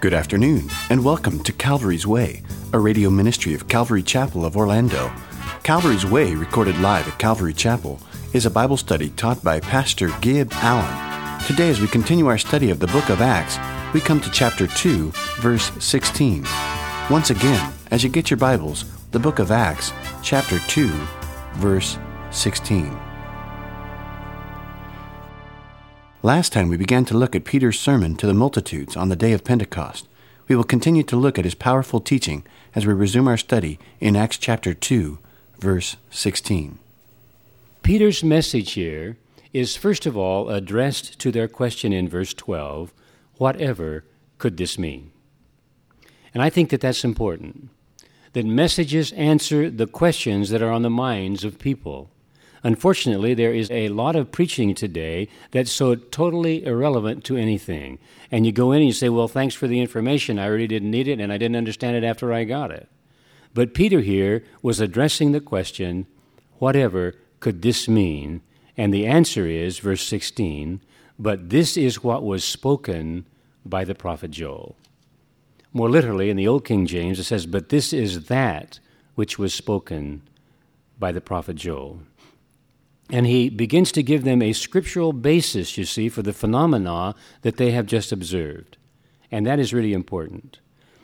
Good afternoon, and welcome to Calvary's Way, a radio ministry of Calvary Chapel of Orlando. Calvary's Way, recorded live at Calvary Chapel, is a Bible study taught by Pastor Gib Allen. Today, as we continue our study of the book of Acts, we come to chapter 2, verse 16. Once again, as you get your Bibles, the book of Acts, chapter 2, verse 16. Last time we began to look at Peter's sermon to the multitudes on the day of Pentecost. We will continue to look at his powerful teaching as we resume our study in Acts chapter 2, verse 16. Peter's message here is first of all addressed to their question in verse 12, whatever could this mean? And I think that that's important, that messages answer the questions that are on the minds of people. Unfortunately, there is a lot of preaching today that's so totally irrelevant to anything. And you go in and you say, well, thanks for the information. I really didn't need it, and I didn't understand it after I got it. But Peter here was addressing the question, whatever could this mean? And the answer is, verse 16, but this is what was spoken by the prophet Joel. More literally, in the Old King James, it says, but this is that which was spoken by the prophet Joel. And he begins to give them a scriptural basis, you see, for the phenomena that they have just observed. And that is really important.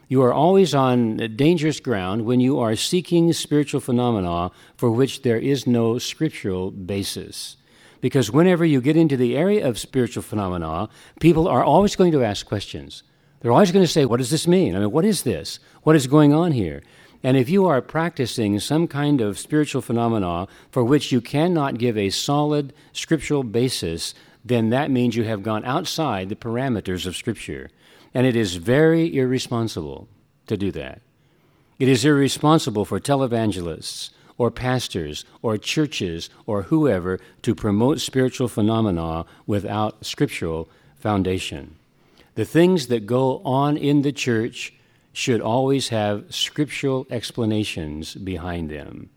You are always on dangerous ground when you are seeking spiritual phenomena for which there is no scriptural basis. Because whenever you get into the area of spiritual phenomena, people are always going to ask questions. They're always going to say, what does this mean? I mean, what is this? What is going on here? And if you are practicing some kind of spiritual phenomena for which you cannot give a solid scriptural basis, then that means you have gone outside the parameters of Scripture. And it is very irresponsible to do that. It is irresponsible for televangelists or pastors or churches or whoever to promote spiritual phenomena without scriptural foundation. The things that go on in the church should always have scriptural explanations behind them.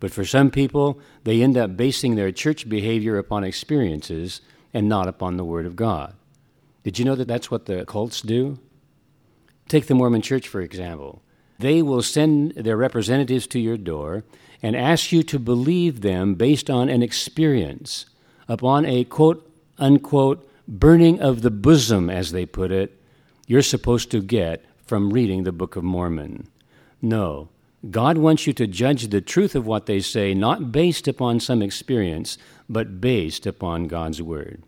But for some people, they end up basing their church behavior upon experiences and not upon the Word of God. Did you know that that's what the cults do? Take the Mormon Church, for example. They will send their representatives to your door and ask you to believe them based on an experience, upon a quote-unquote burning of the bosom, as they put it, you're supposed to get from reading the Book of Mormon. No, God wants you to judge the truth of what they say, not based upon some experience, but based upon God's Word.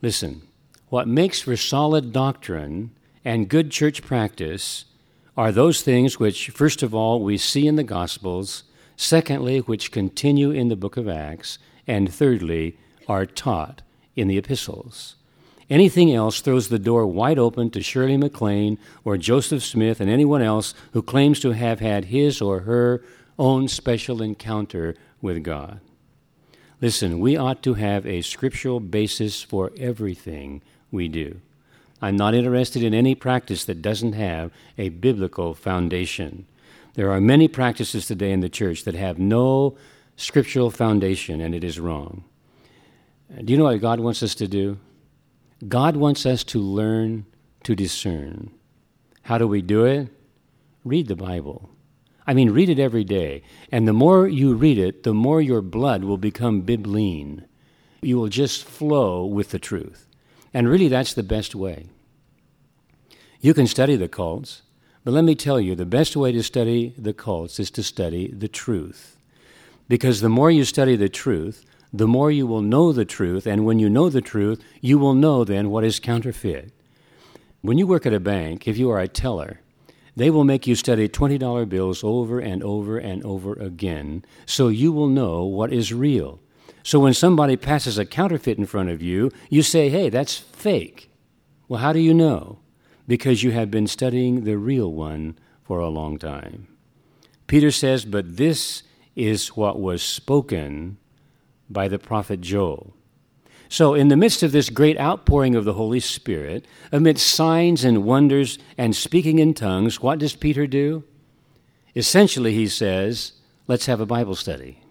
Listen, what makes for solid doctrine and good church practice are those things which, first of all, we see in the Gospels, secondly, which continue in the Book of Acts, and thirdly, are taught in the epistles. Anything else throws the door wide open to Shirley MacLaine or Joseph Smith and anyone else who claims to have had his or her own special encounter with God. Listen, we ought to have a scriptural basis for everything we do. I'm not interested in any practice that doesn't have a biblical foundation. There are many practices today in the church that have no scriptural foundation, and it is wrong. Do you know what God wants us to do? God wants us to learn to discern. How do we do it? Read the Bible. I mean, read it every day. And the more you read it, the more your blood will become bibline. You will just flow with the truth. And really, that's the best way. You can study the cults, but let me tell you, the best way to study the cults is to study the truth. Because the more you study the truth, the more you will know the truth, and when you know the truth, you will know then what is counterfeit. When you work at a bank, if you are a teller, they will make you study $20 bills over and over and over again, so you will know what is real. So when somebody passes a counterfeit in front of you, you say, hey, that's fake. Well, how do you know? Because you have been studying the real one for a long time. Peter says, but this is what was spoken by the prophet Joel. So in the midst of this great outpouring of the Holy Spirit, amidst signs and wonders and speaking in tongues, what does Peter do? Essentially, he says, let's have a Bible study.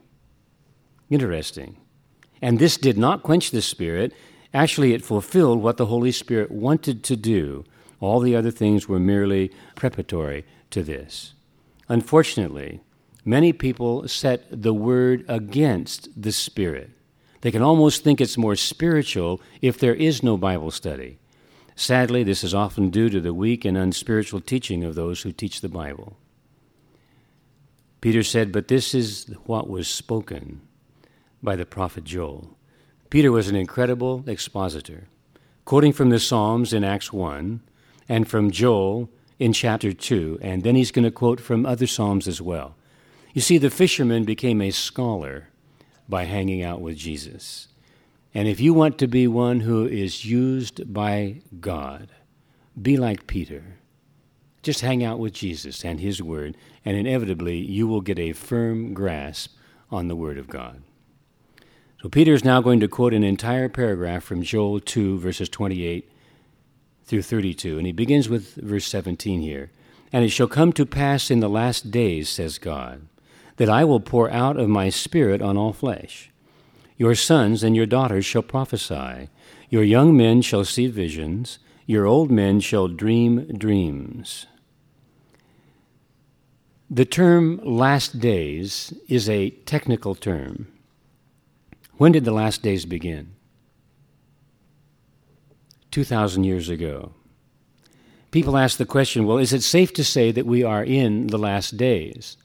Interesting. And this did not quench the Spirit. Actually, it fulfilled what the Holy Spirit wanted to do. All the other things were merely preparatory to this. Unfortunately, many people set the Word against the Spirit. They can almost think it's more spiritual if there is no Bible study. Sadly, this is often due to the weak and unspiritual teaching of those who teach the Bible. Peter said, "But this is what was spoken by the prophet Joel." Peter was an incredible expositor, quoting from the Psalms in Acts 1 and from Joel in chapter 2, and then he's going to quote from other Psalms as well. You see, the fisherman became a scholar by hanging out with Jesus. And if you want to be one who is used by God, be like Peter. Just hang out with Jesus and His Word, and inevitably you will get a firm grasp on the Word of God. So Peter is now going to quote an entire paragraph from Joel 2, verses 28 through 32, and he begins with verse 17 here. "And it shall come to pass in the last days, says God, that I will pour out of my Spirit on all flesh. Your sons and your daughters shall prophesy. Your young men shall see visions. Your old men shall dream dreams." The term last days is a technical term. When did the last days begin? 2,000 years ago. People ask the question, well, is it safe to say that we are in the last days?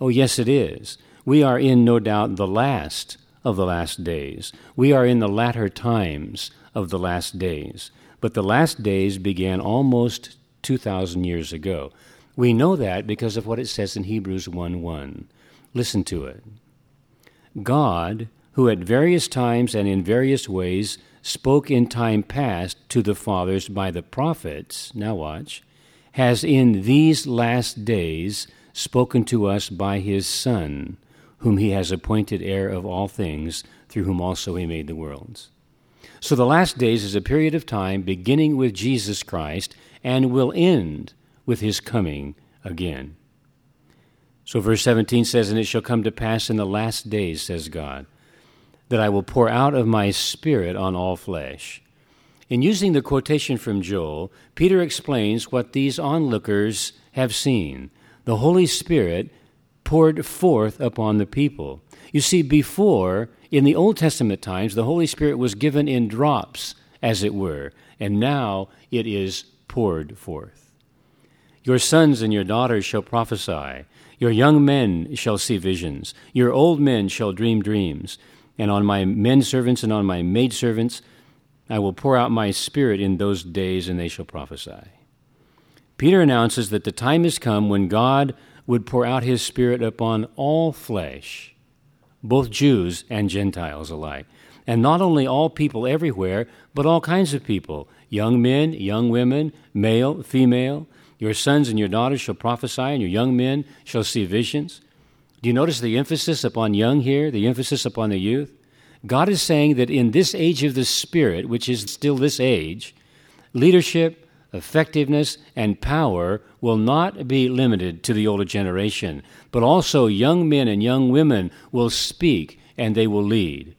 Oh, yes, it is. We are in, no doubt, the last of the last days. We are in the latter times of the last days. But the last days began almost 2,000 years ago. We know that because of what it says in Hebrews 1:1. Listen to it. God, who at various times and in various ways spoke in time past to the fathers by the prophets, now watch, has in these last days spoken to us by His Son, whom He has appointed heir of all things, through whom also He made the worlds. So the last days is a period of time beginning with Jesus Christ and will end with His coming again. So verse 17 says, "And it shall come to pass in the last days, says God, that I will pour out of my Spirit on all flesh." In using the quotation from Joel, Peter explains what these onlookers have seen. The Holy Spirit poured forth upon the people. You see, before, in the Old Testament times, the Holy Spirit was given in drops, as it were, and now it is poured forth. "Your sons and your daughters shall prophesy. Your young men shall see visions. Your old men shall dream dreams. And on my men servants and on my maid servants, I will pour out my Spirit in those days, and they shall prophesy." Peter announces that the time has come when God would pour out His Spirit upon all flesh, both Jews and Gentiles alike. And not only all people everywhere, but all kinds of people, young men, young women, male, female. "Your sons and your daughters shall prophesy, and your young men shall see visions." Do you notice the emphasis upon young here, the emphasis upon the youth? God is saying that in this age of the Spirit, which is still this age, leadership, effectiveness, and power will not be limited to the older generation, but also young men and young women will speak and they will lead.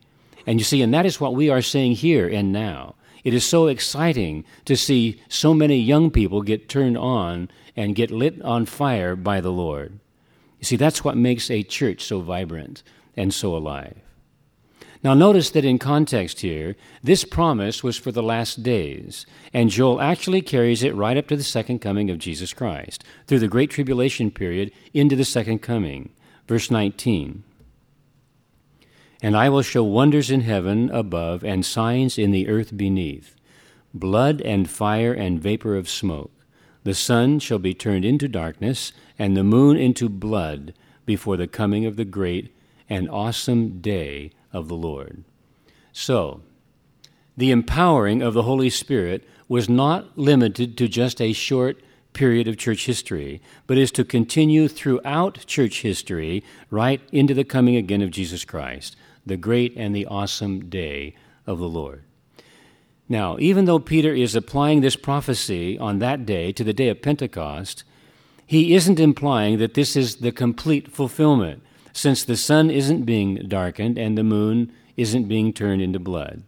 And you see, and that is what we are seeing here and now. It is so exciting to see so many young people get turned on and get lit on fire by the Lord. You see, that's what makes a church so vibrant and so alive. Now notice that in context here, this promise was for the last days, and Joel actually carries it right up to the second coming of Jesus Christ, through the Great Tribulation period into the second coming. Verse 19, "And I will show wonders in heaven above and signs in the earth beneath, blood and fire and vapor of smoke. The sun shall be turned into darkness, and the moon into blood, before the coming of the great and awesome day of the Lord." So, the empowering of the Holy Spirit was not limited to just a short period of church history, but is to continue throughout church history right into the coming again of Jesus Christ, the great and the awesome day of the Lord. Now, even though Peter is applying this prophecy on that day to the day of Pentecost, he isn't implying that this is the complete fulfillment, since the sun isn't being darkened and the moon isn't being turned into blood.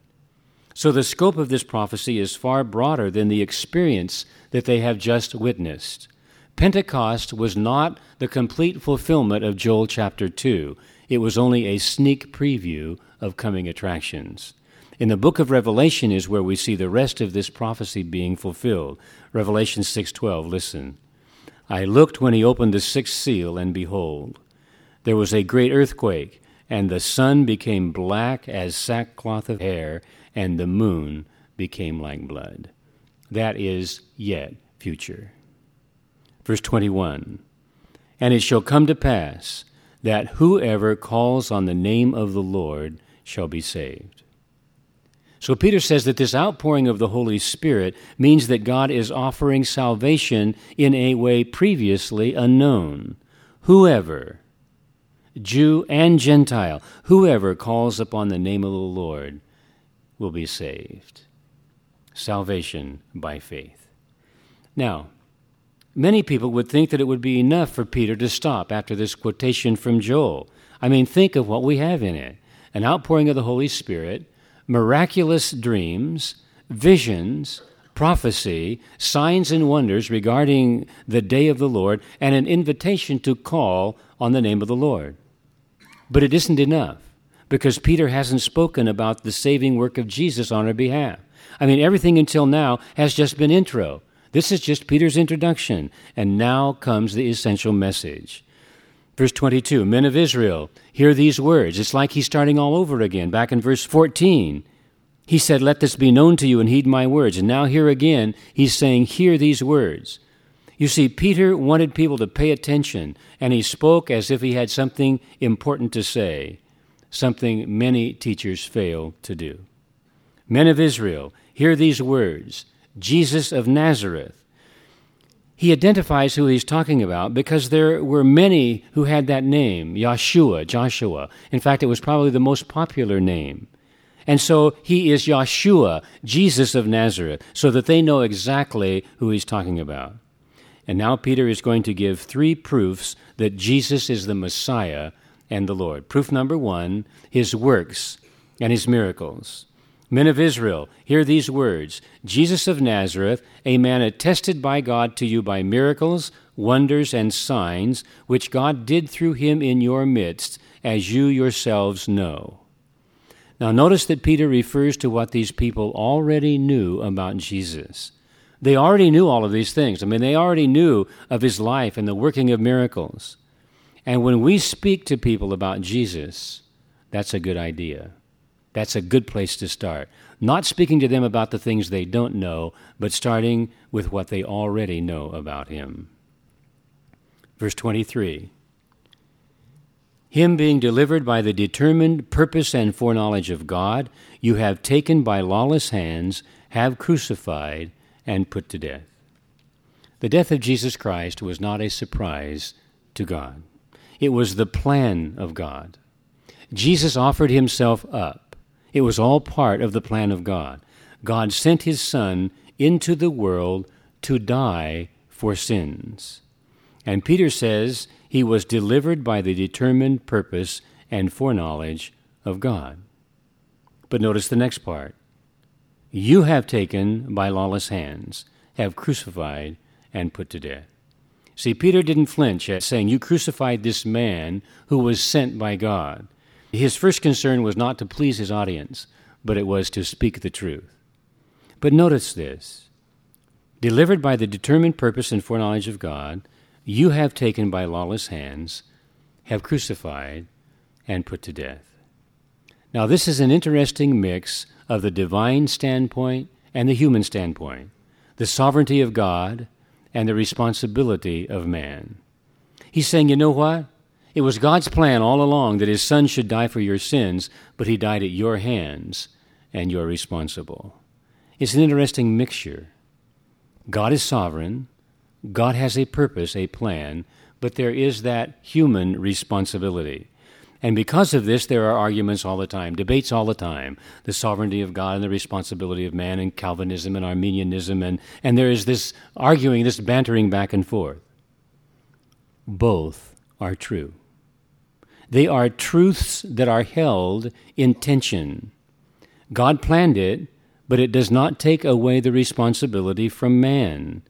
So the scope of this prophecy is far broader than the experience that they have just witnessed. Pentecost was not the complete fulfillment of Joel chapter 2. It was only a sneak preview of coming attractions. In the book of Revelation is where we see the rest of this prophecy being fulfilled. Revelation 6:12, listen. I looked when he opened the sixth seal, and behold, there was a great earthquake, and the sun became black as sackcloth of hair, and the moon became like blood. That is yet future. Verse 21, and it shall come to pass that whoever calls on the name of the Lord shall be saved. So Peter says that this outpouring of the Holy Spirit means that God is offering salvation in a way previously unknown. Whoever, Jew and Gentile, whoever calls upon the name of the Lord will be saved. Salvation by faith. Now, many people would think that it would be enough for Peter to stop after this quotation from Joel. I mean, think of what we have in it. An outpouring of the Holy Spirit, miraculous dreams, visions, prophecy, signs and wonders regarding the day of the Lord, and an invitation to call on the name of the Lord. But it isn't enough, because Peter hasn't spoken about the saving work of Jesus on our behalf. I mean, everything until now has just been intro. This is just Peter's introduction, and now comes the essential message. Verse 22, men of Israel, hear these words. It's like he's starting all over again. Back in verse 14, he said, let this be known to you and heed my words. And now here again, he's saying, hear these words. You see, Peter wanted people to pay attention, and he spoke as if he had something important to say, something many teachers fail to do. Men of Israel, hear these words. Jesus of Nazareth. He identifies who he's talking about because there were many who had that name, Joshua. In fact, it was probably the most popular name. And so he is Joshua, Jesus of Nazareth, so that they know exactly who he's talking about. And now Peter is going to give three proofs that Jesus is the Messiah and the Lord. Proof number one, his works and his miracles. Men of Israel, hear these words. Jesus of Nazareth, a man attested by God to you by miracles, wonders, and signs, which God did through him in your midst, as you yourselves know. Now notice that Peter refers to what these people already knew about Jesus. They already knew all of these things. I mean, they already knew of his life and the working of miracles. And when we speak to people about Jesus, that's a good idea. That's a good place to start. Not speaking to them about the things they don't know, but starting with what they already know about him. Verse 23, him being delivered by the determined purpose and foreknowledge of God, you have taken by lawless hands, have crucified, and put to death. The death of Jesus Christ was not a surprise to God. It was the plan of God. Jesus offered himself up. It was all part of the plan of God. God sent his Son into the world to die for sins. And Peter says he was delivered by the determined purpose and foreknowledge of God. But notice the next part. You have taken by lawless hands, have crucified and put to death. See, Peter didn't flinch at saying, you crucified this man who was sent by God. His first concern was not to please his audience, but it was to speak the truth. But notice this. Delivered by the determined purpose and foreknowledge of God, you have taken by lawless hands, have crucified, and put to death. Now, this is an interesting mix of the divine standpoint and the human standpoint, the sovereignty of God and the responsibility of man. He's saying, you know what? It was God's plan all along that his Son should die for your sins, but he died at your hands, and you're responsible. It's an interesting mixture. God is sovereign. God has a purpose, a plan, but there is that human responsibility. And because of this, there are arguments all the time, debates all the time, the sovereignty of God and the responsibility of man and Calvinism and Arminianism, and there is this arguing, this bantering back and forth. Both are true. They are truths that are held in tension. God planned it, but it does not take away the responsibility from man.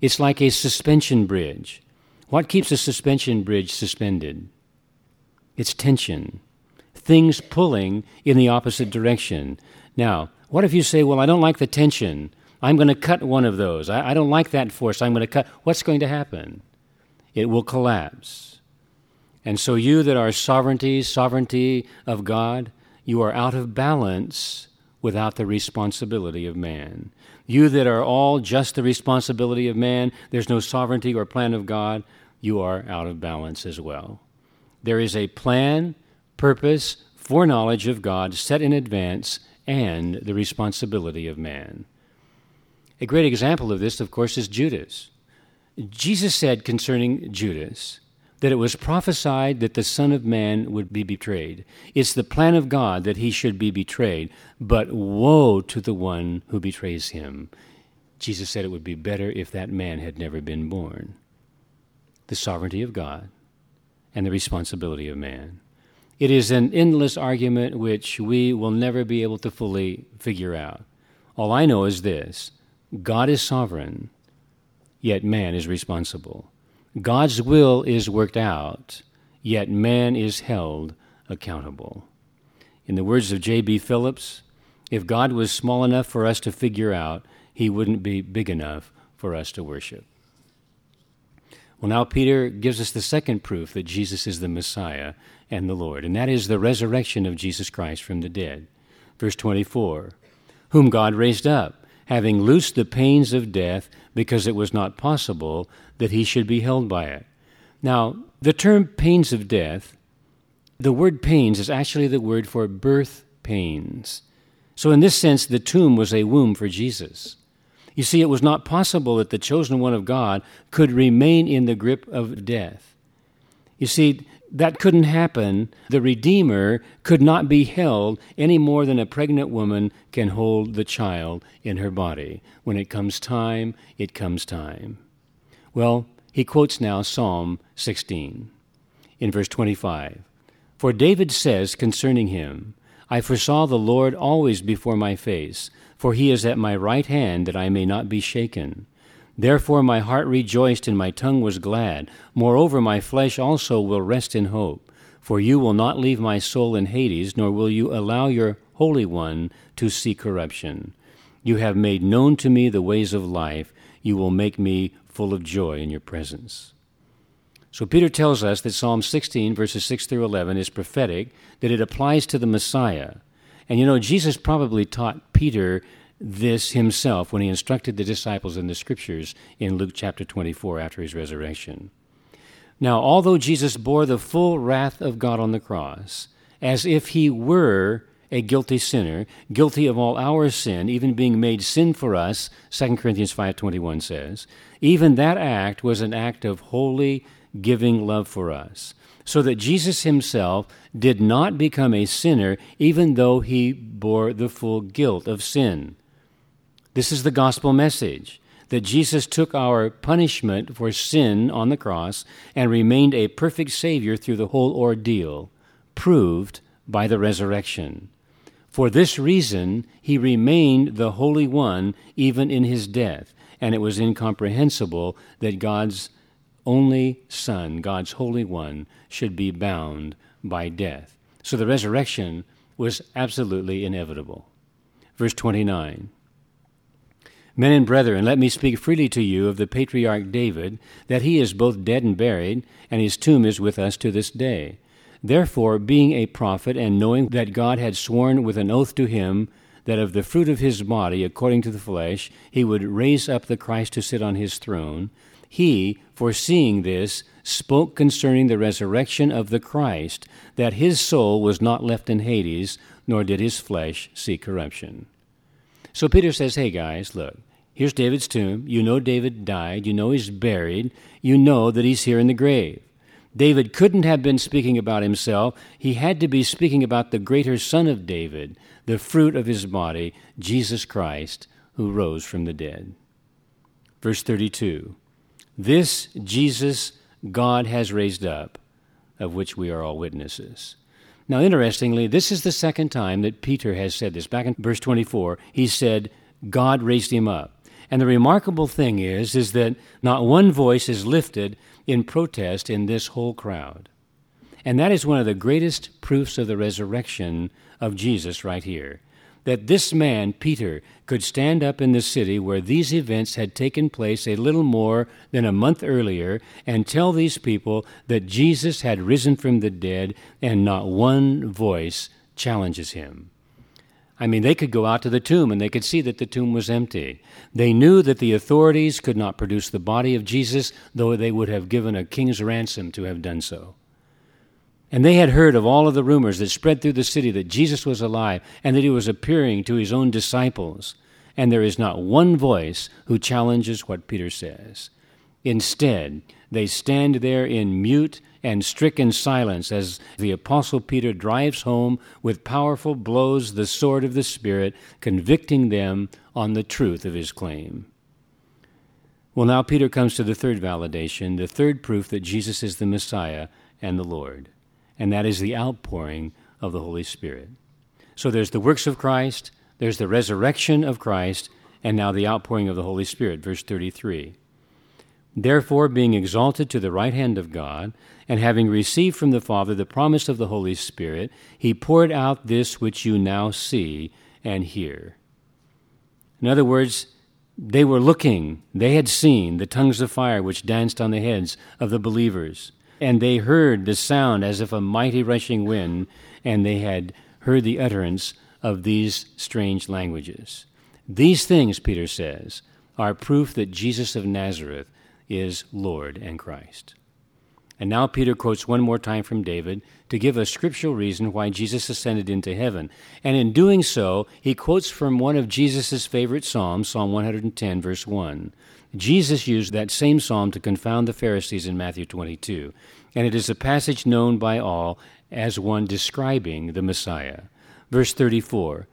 It's like a suspension bridge. What keeps a suspension bridge suspended? It's tension, things pulling in the opposite direction. Now, what if you say, well, I don't like the tension. I'm going to cut one of those. I don't like that force. I'm going to cut. What's going to happen? It will collapse. And so you that are sovereignty of God, you are out of balance without the responsibility of man. You that are all just the responsibility of man, there's no sovereignty or plan of God, you are out of balance as well. There is a plan, purpose, foreknowledge of God set in advance and the responsibility of man. A great example of this, of course, is Judas. Jesus said concerning Judas that it was prophesied that the Son of Man would be betrayed. It's the plan of God that he should be betrayed, but woe to the one who betrays him. Jesus said it would be better if that man had never been born. The sovereignty of God and the responsibility of man. It is an endless argument which we will never be able to fully figure out. All I know is this: God is sovereign, yet man is responsible. God's will is worked out, yet man is held accountable. In the words of J.B. Phillips, if God was small enough for us to figure out, he wouldn't be big enough for us to worship. Well, now Peter gives us the second proof that Jesus is the Messiah and the Lord, and that is the resurrection of Jesus Christ from the dead. Verse 24, whom God raised up, having loosed the pains of death, because it was not possible that he should be held by it. Now, the term pains of death, the word pains is actually the word for birth pains. So in this sense, the tomb was a womb for Jesus. You see, it was not possible that the chosen one of God could remain in the grip of death. You see, that couldn't happen. The Redeemer could not be held any more than a pregnant woman can hold the child in her body. When it comes time, it comes time. Well, he quotes now Psalm 16 in verse 25. For David says concerning him, I foresaw the Lord always before my face, for he is at my right hand that I may not be shaken. Therefore my heart rejoiced and my tongue was glad. Moreover, my flesh also will rest in hope. For you will not leave my soul in Hades, nor will you allow your Holy One to see corruption. You have made known to me the ways of life. You will make me full of joy in your presence. So Peter tells us that Psalm 16, verses 6 through 11, is prophetic, that it applies to the Messiah. And you know, Jesus probably taught Peter this himself when he instructed the disciples in the Scriptures in Luke chapter 24 after his resurrection. Now, although Jesus bore the full wrath of God on the cross, as if he were a guilty sinner, guilty of all our sin, even being made sin for us, 2 Corinthians 5:21 says, even that act was an act of holy, giving love for us, so that Jesus himself did not become a sinner, even though he bore the full guilt of sin. This is the gospel message, that Jesus took our punishment for sin on the cross and remained a perfect Savior through the whole ordeal, proved by the resurrection. For this reason, he remained the Holy One even in his death, and it was incomprehensible that God's only Son, God's Holy One, should be bound by death. So the resurrection was absolutely inevitable. Verse 29. Men and brethren, let me speak freely to you of the patriarch David, that he is both dead and buried, and his tomb is with us to this day. Therefore, being a prophet, and knowing that God had sworn with an oath to him that of the fruit of his body, according to the flesh, he would raise up the Christ to sit on his throne, he, foreseeing this, spoke concerning the resurrection of the Christ, that his soul was not left in Hades, nor did his flesh see corruption. So Peter says, hey guys, look, here's David's tomb. You know David died. You know he's buried. You know that he's here in the grave. David couldn't have been speaking about himself. He had to be speaking about the greater Son of David, the fruit of his body, Jesus Christ, who rose from the dead. Verse 32, this Jesus God has raised up, of which we are all witnesses. Now, interestingly, this is the second time that Peter has said this. Back in verse 24, he said, God raised him up. And the remarkable thing is that not one voice is lifted in protest in this whole crowd. And that is one of the greatest proofs of the resurrection of Jesus right here, that this man, Peter, could stand up in the city where these events had taken place a little more than a month earlier and tell these people that Jesus had risen from the dead, and not one voice challenges him. I mean, they could go out to the tomb and they could see that the tomb was empty. They knew that the authorities could not produce the body of Jesus, though they would have given a king's ransom to have done so. And they had heard of all of the rumors that spread through the city that Jesus was alive and that he was appearing to his own disciples. And there is not one voice who challenges what Peter says. Instead, they stand there in mute and stricken silence as the Apostle Peter drives home with powerful blows the sword of the Spirit, convicting them on the truth of his claim. Well, now Peter comes to the third validation, the third proof that Jesus is the Messiah and the Lord, and that is the outpouring of the Holy Spirit. So there's the works of Christ, there's the resurrection of Christ, and now the outpouring of the Holy Spirit, verse 33. Therefore, being exalted to the right hand of God, and having received from the Father the promise of the Holy Spirit, he poured out this which you now see and hear. In other words, they were looking, they had seen the tongues of fire which danced on the heads of the believers, and they heard the sound as if a mighty rushing wind, and they had heard the utterance of these strange languages. These things, Peter says, are proof that Jesus of Nazareth is Lord and Christ. And now Peter quotes one more time from David to give a scriptural reason why Jesus ascended into heaven. And in doing so, he quotes from one of Jesus' favorite psalms, Psalm 110, verse 1. Jesus used that same psalm to confound the Pharisees in Matthew 22. And it is a passage known by all as one describing the Messiah. Verse 34,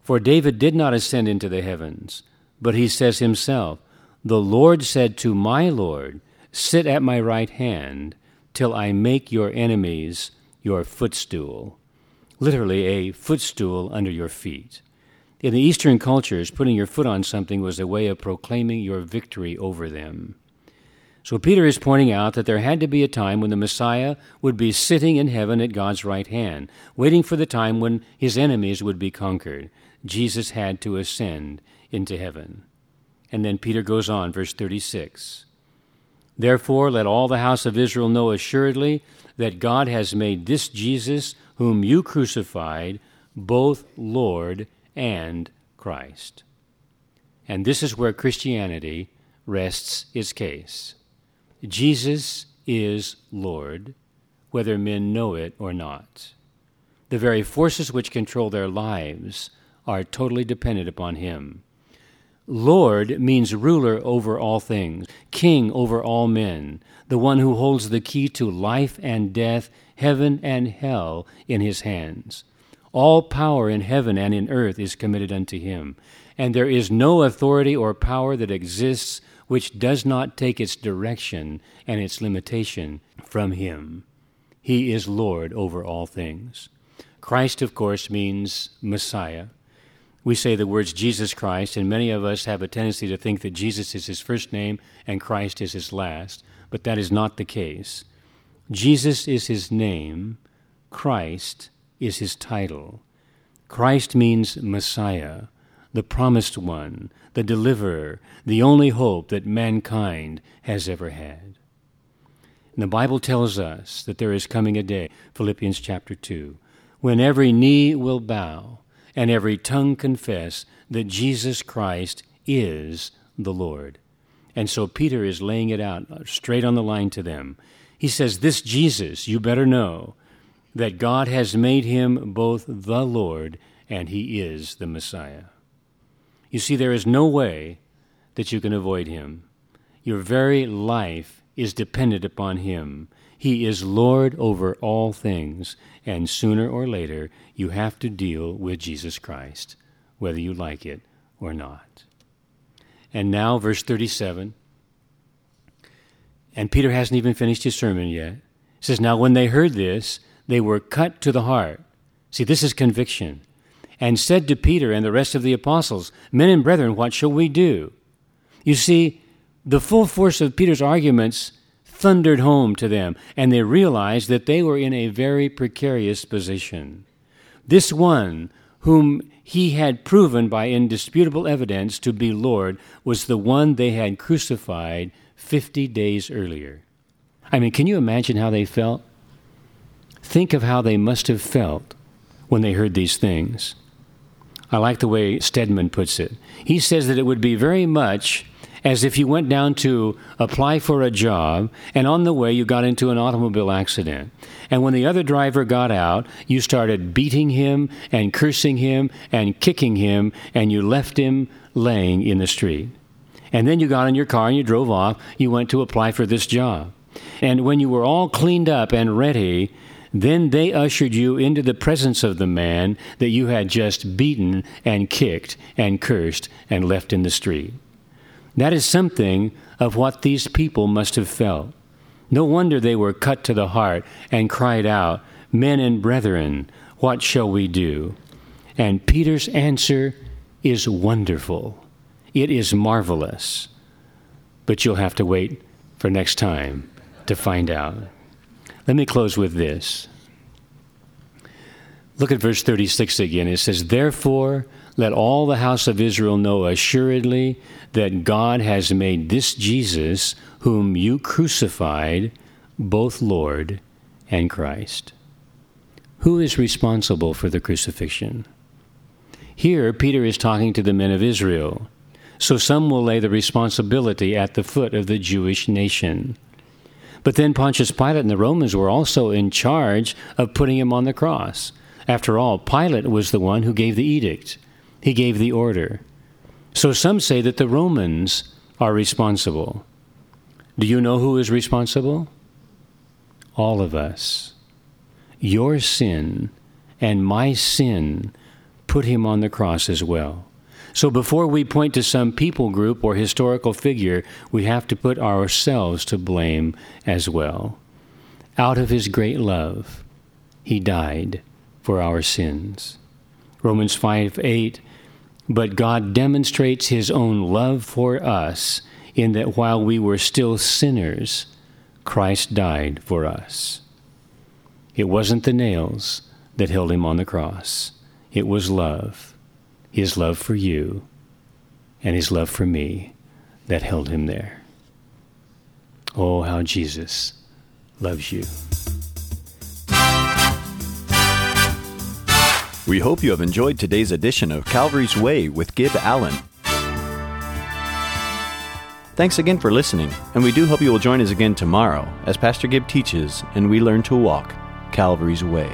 for David did not ascend into the heavens, but he says himself, the Lord said to my Lord, sit at my right hand till I make your enemies your footstool, literally a footstool under your feet. In the Eastern cultures, putting your foot on something was a way of proclaiming your victory over them. So Peter is pointing out that there had to be a time when the Messiah would be sitting in heaven at God's right hand, waiting for the time when his enemies would be conquered. Jesus had to ascend into heaven. And then Peter goes on, verse 36. Therefore, let all the house of Israel know assuredly that God has made this Jesus, whom you crucified, both Lord and Christ. And this is where Christianity rests its case. Jesus is Lord, whether men know it or not. The very forces which control their lives are totally dependent upon him. Lord means ruler over all things, king over all men, the one who holds the key to life and death, heaven and hell in his hands. All power in heaven and in earth is committed unto him, and there is no authority or power that exists which does not take its direction and its limitation from him. He is Lord over all things. Christ, of course, means Messiah. We say the words Jesus Christ, and many of us have a tendency to think that Jesus is his first name and Christ is his last, but that is not the case. Jesus is his name. Christ is his title. Christ means Messiah, the promised one, the deliverer, the only hope that mankind has ever had. And the Bible tells us that there is coming a day, Philippians chapter 2, when every knee will bow, and every tongue confess that Jesus Christ is the Lord. And so Peter is laying it out straight on the line to them. He says, this Jesus, you better know that God has made him both the Lord and he is the Messiah. You see, there is no way that you can avoid him. Your very life is dependent upon him. He is Lord over all things, and sooner or later you have to deal with Jesus Christ, whether you like it or not. And now, verse 37, and Peter hasn't even finished his sermon yet. It says, now when they heard this, they were cut to the heart. See, this is conviction. And said to Peter and the rest of the apostles, Men and brethren, what shall we do? You see, the full force of Peter's arguments thundered home to them, and they realized that they were in a very precarious position. This one, whom he had proven by indisputable evidence to be Lord, was the one they had crucified 50 days earlier. I mean, can you imagine how they felt? Think of how they must have felt when they heard these things. I like the way Stedman puts it. He says that it would be very much as if you went down to apply for a job, and on the way you got into an automobile accident. And when the other driver got out, you started beating him and cursing him and kicking him, and you left him laying in the street. And then you got in your car and you drove off. You went to apply for this job. And when you were all cleaned up and ready, then they ushered you into the presence of the man that you had just beaten and kicked and cursed and left in the street. That is something of what these people must have felt. No wonder they were cut to the heart and cried out, Men and brethren, what shall we do? And Peter's answer is wonderful. It is marvelous. But you'll have to wait for next time to find out. Let me close with this. Look at verse 36 again. It says, Therefore, let all the house of Israel know assuredly that God has made this Jesus, whom you crucified, both Lord and Christ. Who is responsible for the crucifixion? Here, Peter is talking to the men of Israel, so some will lay the responsibility at the foot of the Jewish nation. But then Pontius Pilate and the Romans were also in charge of putting him on the cross. After all, Pilate was the one who gave the edict. He gave the order. So some say that the Romans are responsible. Do you know who is responsible? All of us. Your sin and my sin put him on the cross as well. So before we point to some people group or historical figure, we have to put ourselves to blame as well. Out of his great love, he died for our sins. Romans 5:8, But God demonstrates his own love for us in that while we were still sinners, Christ died for us. It wasn't the nails that held him on the cross. It was love. His love for you and his love for me that held him there. Oh, how Jesus loves you. We hope you have enjoyed today's edition of Calvary's Way with Gib Allen. Thanks again for listening, and we do hope you will join us again tomorrow as Pastor Gib teaches and we learn to walk Calvary's Way.